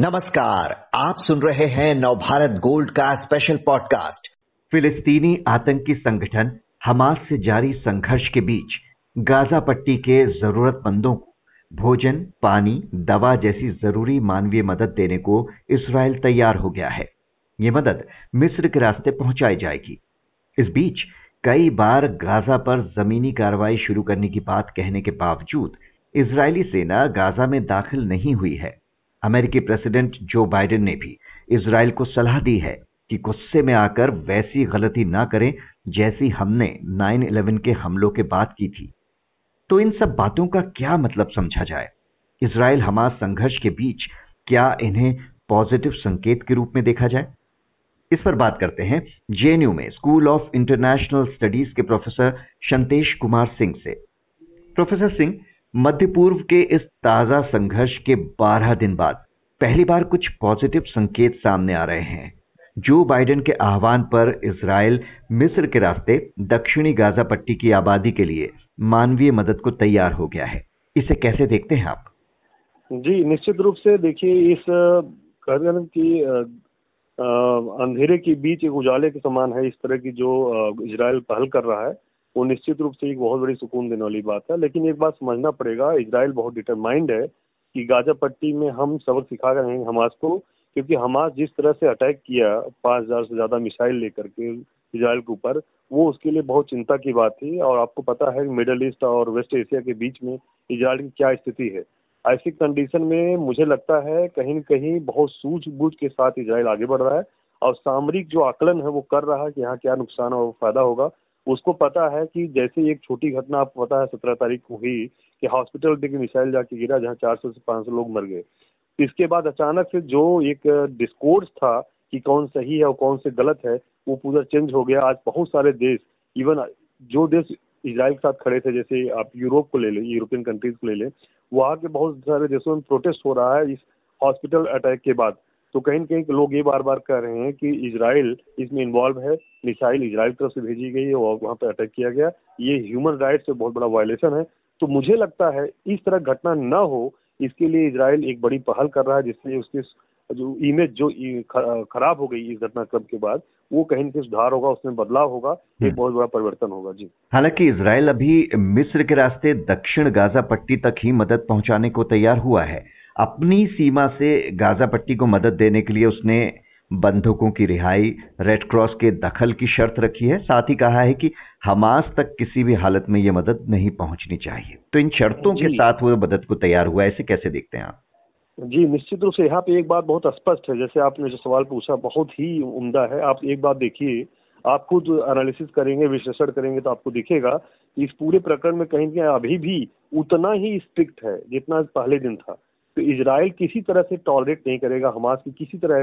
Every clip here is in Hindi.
नमस्कार, आप सुन रहे हैं नवभारत गोल्ड का स्पेशल पॉडकास्ट। फिलिस्तीनी आतंकी संगठन हमास से जारी संघर्ष के बीच गाजा पट्टी के जरूरतमंदों को भोजन, पानी, दवा जैसी जरूरी मानवीय मदद देने को इजरायल तैयार हो गया है। ये मदद मिस्र के रास्ते पहुंचाई जाएगी। इस बीच कई बार गाजा पर जमीनी कार्रवाई शुरू करने की बात कहने के बावजूद इजरायली सेना गाजा में दाखिल नहीं हुई है। अमेरिकी प्रेसिडेंट जो बाइडेन ने भी इजरायल को सलाह दी है कि गुस्से में आकर वैसी गलती ना करें जैसी हमने 9/11 के हमलों के बाद की थी। तो इन सब बातों का क्या मतलब समझा जाए? इजरायल हमास संघर्ष के बीच क्या इन्हें पॉजिटिव संकेत के रूप में देखा जाए? इस पर बात करते हैं जेएनयू में स्कूल ऑफ इंटरनेशनल स्टडीज के प्रोफेसर शंतेश कुमार सिंह से। प्रोफेसर सिंह, मध्य पूर्व के इस ताजा संघर्ष के 12 दिन बाद पहली बार कुछ पॉजिटिव संकेत सामने आ रहे हैं। जो बाइडेन के आह्वान पर इजरायल मिस्र के रास्ते दक्षिणी गाजा पट्टी की आबादी के लिए मानवीय मदद को तैयार हो गया है। इसे कैसे देखते हैं आप? जी, निश्चित रूप से देखिए, इस कर्जन की अंधेरे के बीच एक उजाले के समान है। इस तरह की जो इजरायल पहल कर रहा है वो निश्चित रूप से एक बहुत बड़ी सुकून देने वाली बात है। लेकिन एक बात समझना पड़ेगा, इजरायल बहुत डिटरमाइंड है कि गाजा पट्टी में हम सबक सिखा रहे हैं हमास को, क्योंकि हमास जिस तरह से अटैक किया 5000 से ज़्यादा मिसाइल लेकर के इजरायल के ऊपर, वो उसके लिए बहुत चिंता की बात थी। और आपको पता है मिडल ईस्ट और वेस्ट एशिया के बीच में इजरायल की क्या स्थिति है। ऐसी कंडीशन में मुझे लगता है कहीं न कहीं बहुत सूझबूझ के साथ इजरायल आगे बढ़ रहा है और सामरिक जो आकलन है वो कर रहा है कि यहाँ क्या नुकसान और फायदा होगा। उसको पता है कि जैसे एक छोटी घटना आपको पता है 17 तारीख को हुई कि हॉस्पिटल पर मिसाइल जाके गिरा जहाँ 400 से 500 लोग मर गए। इसके बाद अचानक से जो एक डिस्कोर्स था कि कौन सही है और कौन से गलत है वो पूरा चेंज हो गया। आज बहुत सारे देश, इवन जो देश इजराइल के साथ खड़े थे, जैसे आप यूरोप को ले लें, यूरोपियन कंट्रीज को ले लें, वहाँ के बहुत सारे देशों में प्रोटेस्ट हो रहा है इस हॉस्पिटल अटैक के बाद। तो कहीं न कहीं लोग ये बार बार कह रहे हैं कि इजराइल इसमें इन्वॉल्व है, मिसाइल इजराइल की तरफ से भेजी गई है और वहाँ पर अटैक किया गया, ये ह्यूमन राइट्स पे बहुत बड़ा वायलेशन है। तो मुझे लगता है इस तरह घटना ना हो, इसके लिए इजराइल एक बड़ी पहल कर रहा है, जिससे उसकी जो इमेज जो खराब हो गई इस घटनाक्रम के बाद वो कहीं न कहीं सुधार होगा, उसमें बदलाव होगा, एक बहुत बड़ा परिवर्तन होगा। जी, हालांकि इजराइल अभी मिस्र के रास्ते दक्षिण गाजा पट्टी तक ही मदद पहुंचाने को तैयार हुआ है। अपनी सीमा से गाजा पट्टी को मदद देने के लिए उसने बंधकों की रिहाई, रेड क्रॉस के दखल की शर्त रखी है। साथ ही कहा है कि हमास तक किसी भी हालत में ये मदद नहीं पहुंचनी चाहिए। तो इन शर्तों के साथ वो मदद को तैयार हुआ है, इसे कैसे देखते हैं आप? जी, निश्चित रूप से यहाँ पे एक बात बहुत स्पष्ट है, जैसे आपने जो सवाल पूछा बहुत ही उम्दा है। आप एक बात देखिए, आप खुद एनालिसिस करेंगे, विश्लेषण करेंगे तो आपको दिखेगा इस पूरे प्रकरण में कहीं ना अभी भी उतना ही स्ट्रिक्ट है जितना पहले दिन था। तो इजराइल किसी तरह से टॉलरेट नहीं करेगा हमास की किसी तरह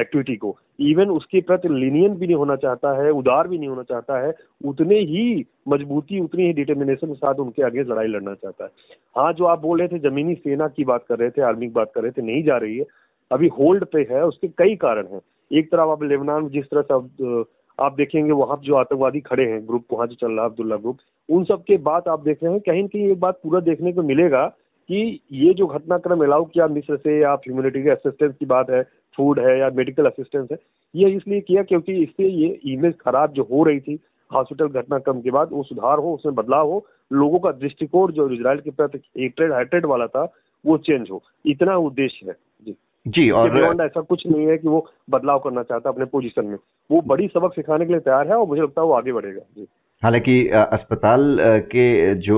एक्टिविटी को। इवन उसके प्रति लीनियन भी नहीं होना चाहता है, उदार भी नहीं होना चाहता है, उतने ही मजबूती, उतनी ही डिटर्मिनेशन के साथ उनके आगे लड़ाई लड़ना चाहता है। हाँ, जो आप बोल रहे थे जमीनी सेना की बात कर रहे थे, आर्मी की बात कर रहे थे, नहीं जा रही है, अभी होल्ड पे है। उसके कई कारण हैं। एक तरफ आप लेबनान में जिस तरह से आप देखेंगे वहाँ जो आतंकवादी खड़े हैं, ग्रुप वहाँ जो चल रहा है अब्दुल्ला ग्रुप, उन सब के बाद आप देख रहे हैं कहीं ना कहीं ये बात पूरा देखने को मिलेगा कि ये जो घटनाक्रम अलाउ किया मिस्र से, या ह्यूमैनिटेरियन असिस्टेंस की बात है, फूड है या मेडिकल असिस्टेंस है, ये इसलिए किया क्योंकि इससे ये इमेज खराब जो हो रही थी हॉस्पिटल घटनाक्रम के बाद वो सुधार हो, उसमें बदलाव हो, लोगों का दृष्टिकोण जो इजराइल के प्रति हेट्रेड वाला था वो चेंज हो, इतना उद्देश्य है। जी जी, और ऐसा कुछ नहीं है कि वो बदलाव करना चाहता अपने पोजीशन में, वो बड़ी सबक सिखाने के लिए तैयार है और मुझे लगता है वो आगे बढ़ेगा। जी, हालांकि अस्पताल के जो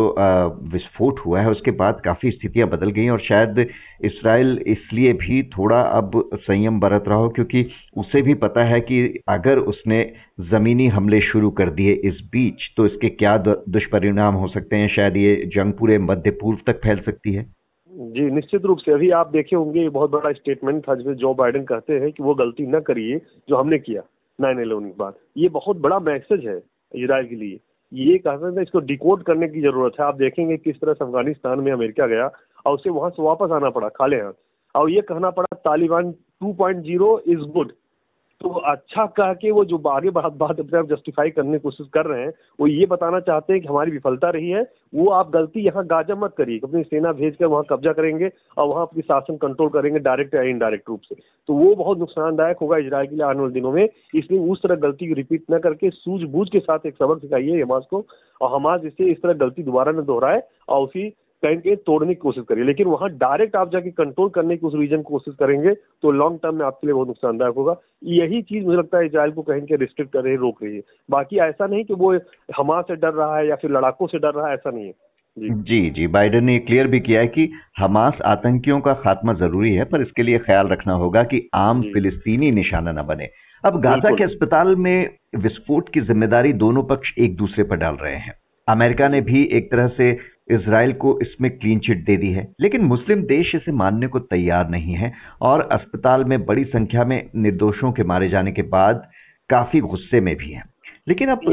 विस्फोट हुआ है उसके बाद काफ़ी स्थितियां बदल गई और शायद इसराइल इसलिए भी थोड़ा अब संयम बरत रहा हो क्योंकि उसे भी पता है कि अगर उसने ज़मीनी हमले शुरू कर दिए इस बीच तो इसके क्या दुष्परिणाम हो सकते हैं। शायद ये जंग पूरे मध्य पूर्व तक फैल सकती है। जी, निश्चित रूप से। अभी आप देखे होंगे ये बहुत बड़ा स्टेटमेंट था जिसमें जो बाइडेन कहते हैं कि वो गलती न करिए जो हमने किया 9/11 के बाद। ये बहुत बड़ा मैसेज है इजराइल के लिए, ये कहा जाता है इसको डिकोड करने की जरूरत है। आप देखेंगे किस तरह से अफगानिस्तान में अमेरिका गया और उसे वहां से वापस आना पड़ा खाली हाथ और ये कहना पड़ा तालिबान 2.0 इज गुड। तो अच्छा कह के वो जो आगे बात अपने आप जस्टिफाई करने की कोशिश कर रहे हैं, वो ये बताना चाहते हैं कि हमारी विफलता रही है, वो आप गलती यहाँ गाजा मत करिए, अपनी सेना भेजकर वहाँ कब्जा करेंगे और वहाँ अपनी शासन कंट्रोल करेंगे डायरेक्ट या इनडायरेक्ट रूप से, तो वो बहुत नुकसानदायक होगा इजरायल के लिए आने वाले दिनों में। इसलिए उस तरह गलती को रिपीट न करके सूझबूझ के साथ एक सबक सिखाइए हमास को, और हमास इससे इस तरह गलती दोबारा न दोहराए और उसी के तोड़ने की कोशिश करिए। लेकिन वहां डायरेक्ट आप जाके कंट्रोल करने की उस रीजन की कोशिश करेंगे तो लॉन्ग टर्म में आपके लिए बहुत नुकसानदायक होगा। यही चीज मुझे लगता है इजरायल को कहीं के रिस्ट्रिक्ट कर रही है, रोक रही है। बाकी ऐसा नहीं कि वो हमास से डर रहा है या फिर लड़ाकों से डर रहा है, ऐसा नहीं है। जी, बाइडेन ने क्लियर भी किया है कि हमास आतंकियों का खात्मा जरूरी है, पर इसके लिए ख्याल रखना होगा कि आम फिलिस्तीनी निशाना न बने। अब गाजा के अस्पताल में विस्फोट की जिम्मेदारी दोनों पक्ष एक दूसरे पर डाल रहे हैं। अमेरिका ने भी एक तरह से इजरायल को इसमें क्लीन चिट दे दी है, लेकिन मुस्लिम देश इसे मानने को तैयार नहीं है और अस्पताल में बड़ी संख्या में निर्दोषों के मारे जाने के बाद काफी गुस्से में भी है। लेकिन अब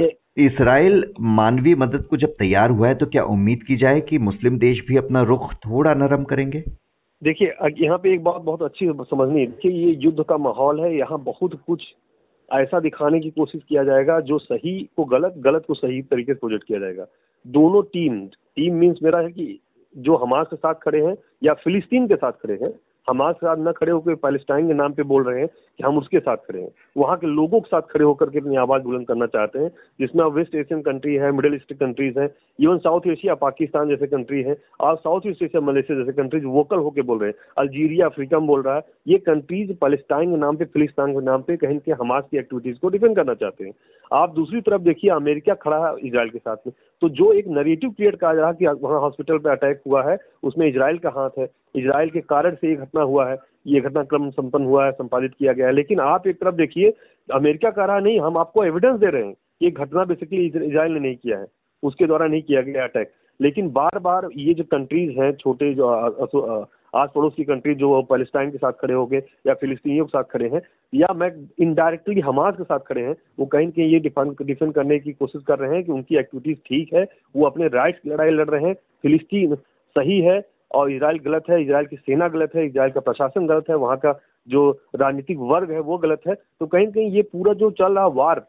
इजरायल मानवीय मदद को जब तैयार हुआ है तो क्या उम्मीद की जाए कि मुस्लिम देश भी अपना रुख थोड़ा नरम करेंगे? देखिए, यहाँ पे एक बात बहुत अच्छी समझनी है कि ये युद्ध का माहौल है, यहाँ बहुत कुछ ऐसा दिखाने की कोशिश किया जाएगा जो सही को गलत, गलत को सही तरीके से प्रोजेक्ट किया जाएगा। दोनों टीम मीन्स मेरा है कि जो हमास के साथ खड़े हैं या फिलिस्तीन के साथ खड़े हैं, हमास के साथ न खड़े होकर पैलेस्टाइन के नाम पे बोल रहे हैं कि हम उसके साथ खड़े हैं, वहाँ के लोगों के साथ खड़े होकर के अपनी आवाज़ बुलंद करना चाहते हैं, जिसमें वेस्ट एशियन कंट्री है, मिडिल ईस्ट कंट्रीज हैं, इवन साउथ एशिया पाकिस्तान जैसे कंट्री हैं और साउथ ईस्ट एशिया मलेशिया जैसे कंट्रीज वोकल होकर बोल रहे हैं। अल्जीरिया, अफ्रीका में बोल रहा है, ये कंट्रीज पैलेस्टाइन के नाम पर, फिलिस्तान के नाम पर कहीं के हमास की एक्टिविटीज़ को डिफेंड करना चाहते हैं। आप दूसरी तरफ देखिए, अमेरिका खड़ा है इजरायल के साथ में, तो जो एक नरेटिव क्रिएट कहा जा रहा है कि वहाँ हॉस्पिटल पर अटैक हुआ है, उसमें इजरायल का हाथ है, इजरायल के कारण से ये घटना हुआ है, ये घटनाक्रम संपन्न हुआ है, संपादित किया गया है। लेकिन आप एक तरफ देखिए, अमेरिका कह रहा नहीं, हम आपको एविडेंस दे रहे हैं कि ये घटना बेसिकली इजरायल ने नहीं किया है, उसके द्वारा नहीं किया गया अटैक। लेकिन बार बार ये जो कंट्रीज हैं, छोटे जो आस पड़ोस की कंट्री जो पैलेस्टाइन के साथ खड़े हो गए या फिलिस्तीनियों के साथ खड़े हैं या मैं इनडायरेक्टली हमास के साथ खड़े हैं, वो कहीं न कहीं ये डिफेंड करने की कोशिश कर रहे हैं कि उनकी एक्टिविटीज ठीक है, वो अपने राइट्स की लड़ाई लड़ रहे हैं, फिलिस्तीन सही है और इजरायल गलत है, इजरायल की सेना गलत है, इजरायल का प्रशासन गलत है, वहाँ का जो राजनीतिक वर्ग है वो गलत है। तो कहीं ना कहीं ये पूरा जो चल रहा वार,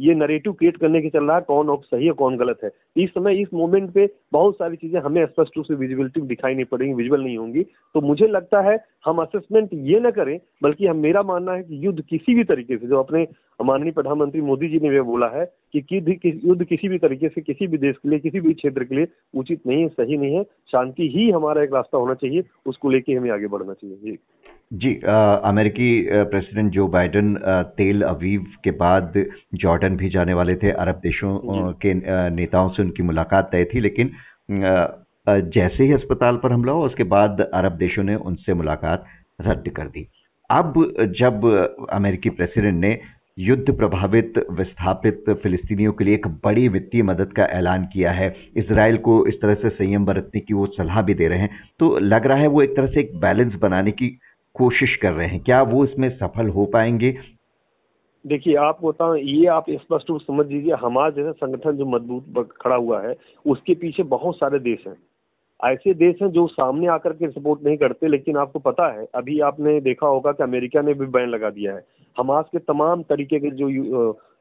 ये नरेटिव क्रिएट करने के चल रहा है, कौन सही है कौन गलत है। इस समय इस मोमेंट पे बहुत सारी चीजें हमें स्पष्ट रूप से विजिबिलिटी दिखाई नहीं पड़ेगी, विजुअल नहीं होंगी। तो मुझे लगता है हम असेसमेंट ये न करें, बल्कि हम मेरा मानना है कि युद्ध किसी भी तरीके से, जो अपने माननीय प्रधानमंत्री मोदी जी ने भी बोला है कि युद्ध किसी भी तरीके से किसी भी देश के लिए, किसी भी क्षेत्र के लिए उचित नहीं है, सही नहीं है। शांति ही हमारा एक रास्ता होना चाहिए, उसको लेके हमें आगे बढ़ना चाहिए। जी, अमेरिकी प्रेसिडेंट जो बाइडेन तेल अवीव के बाद जॉर्डन भी जाने वाले थे। अरब देशों के नेताओं से उनकी मुलाकात तय थी, लेकिन जैसे ही अस्पताल पर हमला हुआ उसके बाद अरब देशों ने उनसे मुलाकात रद्द कर दी। अब जब अमेरिकी प्रेसिडेंट ने युद्ध प्रभावित विस्थापित फिलिस्तीनियों के लिए एक बड़ी वित्तीय मदद का ऐलान किया है, इजरायल को इस तरह से संयम बरतने की वो सलाह भी दे रहे हैं, तो लग रहा है वो एक तरह से एक बैलेंस बनाने की कोशिश कर रहे हैं। क्या वो इसमें सफल हो पाएंगे? देखिए, आपको बताऊं, ये आप स्पष्ट रूप समझ लीजिए, हमारा जैसा संगठन जो मजबूत खड़ा हुआ है उसके पीछे बहुत सारे देश हैं, ऐसे देश हैं जो सामने आकर के सपोर्ट नहीं करते। लेकिन आपको पता है, अभी आपने देखा होगा कि अमेरिका ने भी बैन लगा दिया है हमास के तमाम तरीके के जो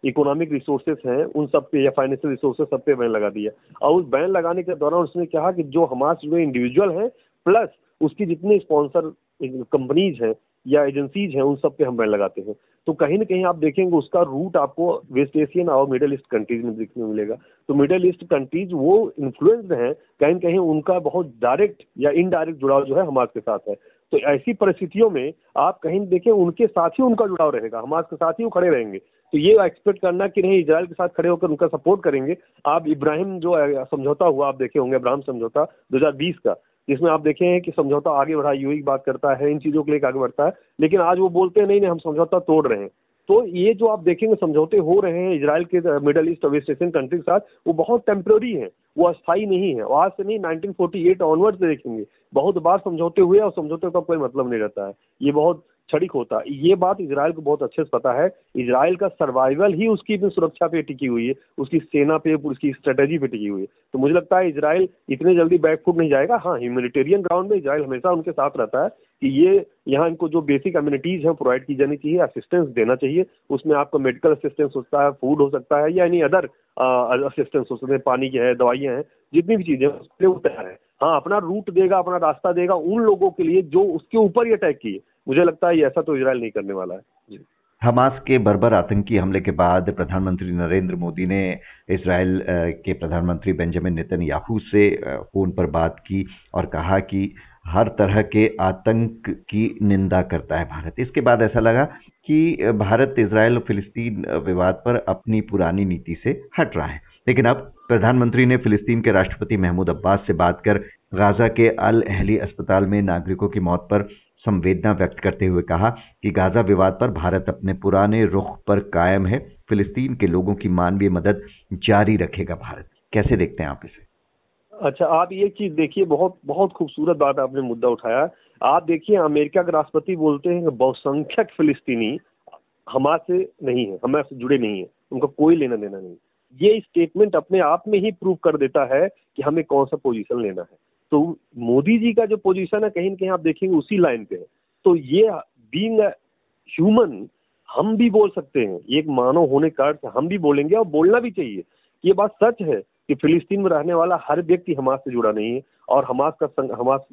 इकोनॉमिक रिसोर्सेस हैं उन सब पे, या फाइनेंशियल रिसोर्सेस सब पे बैन लगा दिया। और उस बैन लगाने के दौरान उसने कहा कि जो हमास जो इंडिविजुअल हैं प्लस उसकी जितने स्पॉन्सर कंपनीज हैं या एजेंसीज हैं उन सब पे हम बैन लगाते हैं। तो कहीं ना कहीं आप देखेंगे उसका रूट आपको वेस्ट एशियन और मिडिल ईस्ट कंट्रीज में देखने को मिलेगा। तो मिडिल ईस्ट कंट्रीज वो इन्फ्लुएंस्ड हैं, कहीं ना कहीं उनका बहुत डायरेक्ट या इनडायरेक्ट जुड़ाव जो है हमास के साथ है। तो ऐसी परिस्थितियों में आप कहीं देखें उनके साथ ही उनका जुड़ाव रहेगा, हमास के साथ ही वो खड़े रहेंगे। तो ये एक्सपेक्ट करना कि नहीं इजरायल के साथ खड़े होकर उनका सपोर्ट करेंगे। आप इब्राहिम जो समझौता हुआ, आप देखे होंगे इब्राहिम समझौता 2020 का, जिसमें आप देखे हैं कि समझौता आगे बढ़ाई हुई बात करता है, इन चीज़ों के लिए आगे बढ़ता है, लेकिन आज वो बोलते हैं नहीं हम समझौता तोड़ रहे हैं। तो ये जो आप देखेंगे समझौते हो रहे हैं इजरायल के मिडल ईस्ट और वेस्ट एशियन कंट्री के साथ, वो बहुत टेम्प्रेरी है, वो अस्थायी नहीं है। आज से नहीं, 1948 ऑनवर्ड से देखेंगे बहुत बार समझौते हुए और समझौते का कोई मतलब नहीं रहता है। ये बहुत क्षणिक होता। ये बात इजरायल को बहुत अच्छे से पता है। इजरायल का सर्वाइवल ही उसकी सुरक्षा पे टिकी हुई है, उसकी सेना पे, उसकी स्ट्रेटेजी पे टिकी हुई है। तो मुझे लगता है इजरायल इतने जल्दी बैकफुट नहीं जाएगा। हाँ, ह्यूमैनिटेरियन ग्राउंड में इजरायल हमेशा उनके साथ रहता है कि ये यहाँ इनको जो बेसिक अम्यूनिटीज़ हैं प्रोवाइड की जानी चाहिए, असिस्टेंस देना चाहिए। उसमें आपको मेडिकल असिस्टेंस हो सकता है, फूड हो सकता है, या यानी अदर असिस्टेंस हो सकते हैं, पानी के है, दवाइयाँ हैं, जितनी भी चीज़ें उसके लिए वो तैयार है। हाँ, अपना रूट देगा, अपना रास्ता देगा उन लोगों के लिए जो उसके ऊपर ये अटैक किए। मुझे लगता है ये ऐसा तो इजरायल नहीं करने वाला है। जी, हमास के बर्बर आतंकी हमले के बाद प्रधानमंत्री नरेंद्र मोदी ने इजरायल के प्रधानमंत्री बेंजामिन नेतन्याहू से फ़ोन पर बात की और कहा कि हर तरह के आतंक की निंदा करता है भारत। इसके बाद ऐसा लगा कि भारत इजरायल और फिलिस्तीन विवाद पर अपनी पुरानी नीति से हट रहा है, लेकिन अब प्रधानमंत्री ने फिलिस्तीन के राष्ट्रपति महमूद अब्बास से बात कर गाजा के अल अहली अस्पताल में नागरिकों की मौत पर संवेदना व्यक्त करते हुए कहा कि गाजा विवाद पर भारत अपने पुराने रुख पर कायम है, फिलिस्तीन के लोगों की मानवीय मदद जारी रखेगा भारत। कैसे देखते हैं आप इसे? अच्छा, आप ये चीज देखिए, बहुत बहुत खूबसूरत बात आपने मुद्दा उठाया। आप देखिए, अमेरिका के राष्ट्रपति बोलते हैं कि बहुसंख्यक फिलिस्तीनी हमास से नहीं है, हमास से जुड़े नहीं है, उनका कोई लेना देना नहीं। ये स्टेटमेंट अपने आप में ही प्रूव कर देता है कि हमें कौन सा पोजीशन लेना है। तो मोदी जी का जो पोजीशन है कहीं ना कहीं आप देखेंगे उसी लाइन पे है। तो ये बीइंग अ ह्यूमन हम भी बोल सकते हैं, एक मानव होने के कारण हम भी बोलेंगे और बोलना भी चाहिए। ये बात सच है कि फिलिस्तीन में रहने वाला हर व्यक्ति हमास से जुड़ा नहीं है और हमास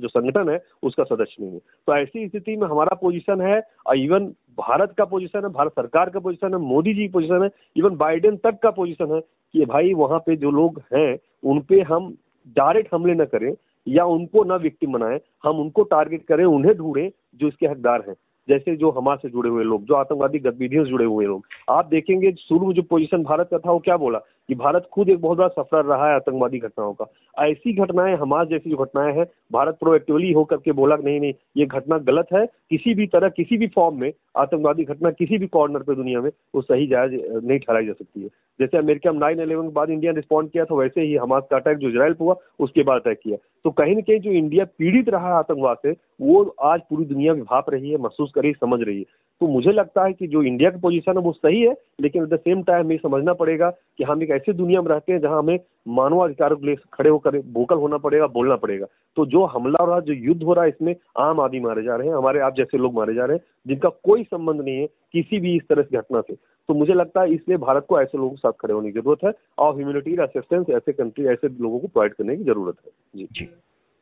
जो संगठन है उसका सदस्य नहीं है। तो ऐसी स्थिति में हमारा पोजीशन है, और इवन भारत का पोजीशन है, भारत सरकार का पोजीशन है, मोदी जी पोजीशन है, इवन बाइडेन तक का पोजीशन है कि भाई वहाँ पे जो लोग हैं उन पे हम डायरेक्ट हमले न करें या उनको न विक्टिम बनाएं, हम उनको टारगेट करें, उन्हें ढूंढें जो इसके हकदार हैं, जैसे जो हमास से जुड़े हुए लोग, जो आतंकवादी गतिविधियों से जुड़े हुए लोग। आप देखेंगे शुरू में जो पोजीशन भारत का था वो क्या बोला कि भारत खुद एक बहुत बड़ा सफर रहा है आतंकवादी घटनाओं का। ऐसी घटनाएं, हमास जैसी जो घटनाएं हैं, भारत प्रोएक्टिवली होकर के बोला नहीं ये घटना गलत है, किसी भी तरह किसी भी फॉर्म में आतंकवादी घटना किसी भी कॉर्नर पर दुनिया में वो सही जायज नहीं ठहराई जा सकती है। जैसे अमेरिका में 9/11 के बाद इंडिया ने रिस्पॉन्ड किया था, वैसे ही हमास का अटैक जो इजरायल पर हुआ उसके बाद अटैक किया। तो कहीं ना कहीं जो इंडिया पीड़ित रहा है आतंकवाद से, वो आज पूरी दुनिया में भाप रही है, महसूस कर रही, समझ रही है। तो मुझे लगता है कि जो इंडिया की पोजीशन है वो सही है, लेकिन एट द सेम टाइम ये समझना पड़ेगा कि हम एक ऐसी दुनिया में रहते हैं जहां हमें मानवाधिकारों के लिए खड़े होकर वोकल होना पड़ेगा, बोलना पड़ेगा। तो जो हमला हो रहा है, जो युद्ध हो रहा है, इसमें आम आदमी मारे जा रहे हैं, हमारे आप जैसे लोग मारे जा रहे हैं जिनका कोई संबंध नहीं है किसी भी इस तरह की घटना से। तो मुझे लगता है इसलिए भारत को ऐसे लोगों के साथ खड़े होने की जरूरत है और ह्यूमैनिटेरियन असिस्टेंस ऐसे कंट्री, ऐसे लोगों को प्रोवाइड करने की जरूरत है। जी,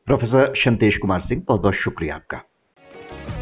प्रोफेसर शंतेश कुमार सिंह, बहुत बहुत शुक्रिया आपका।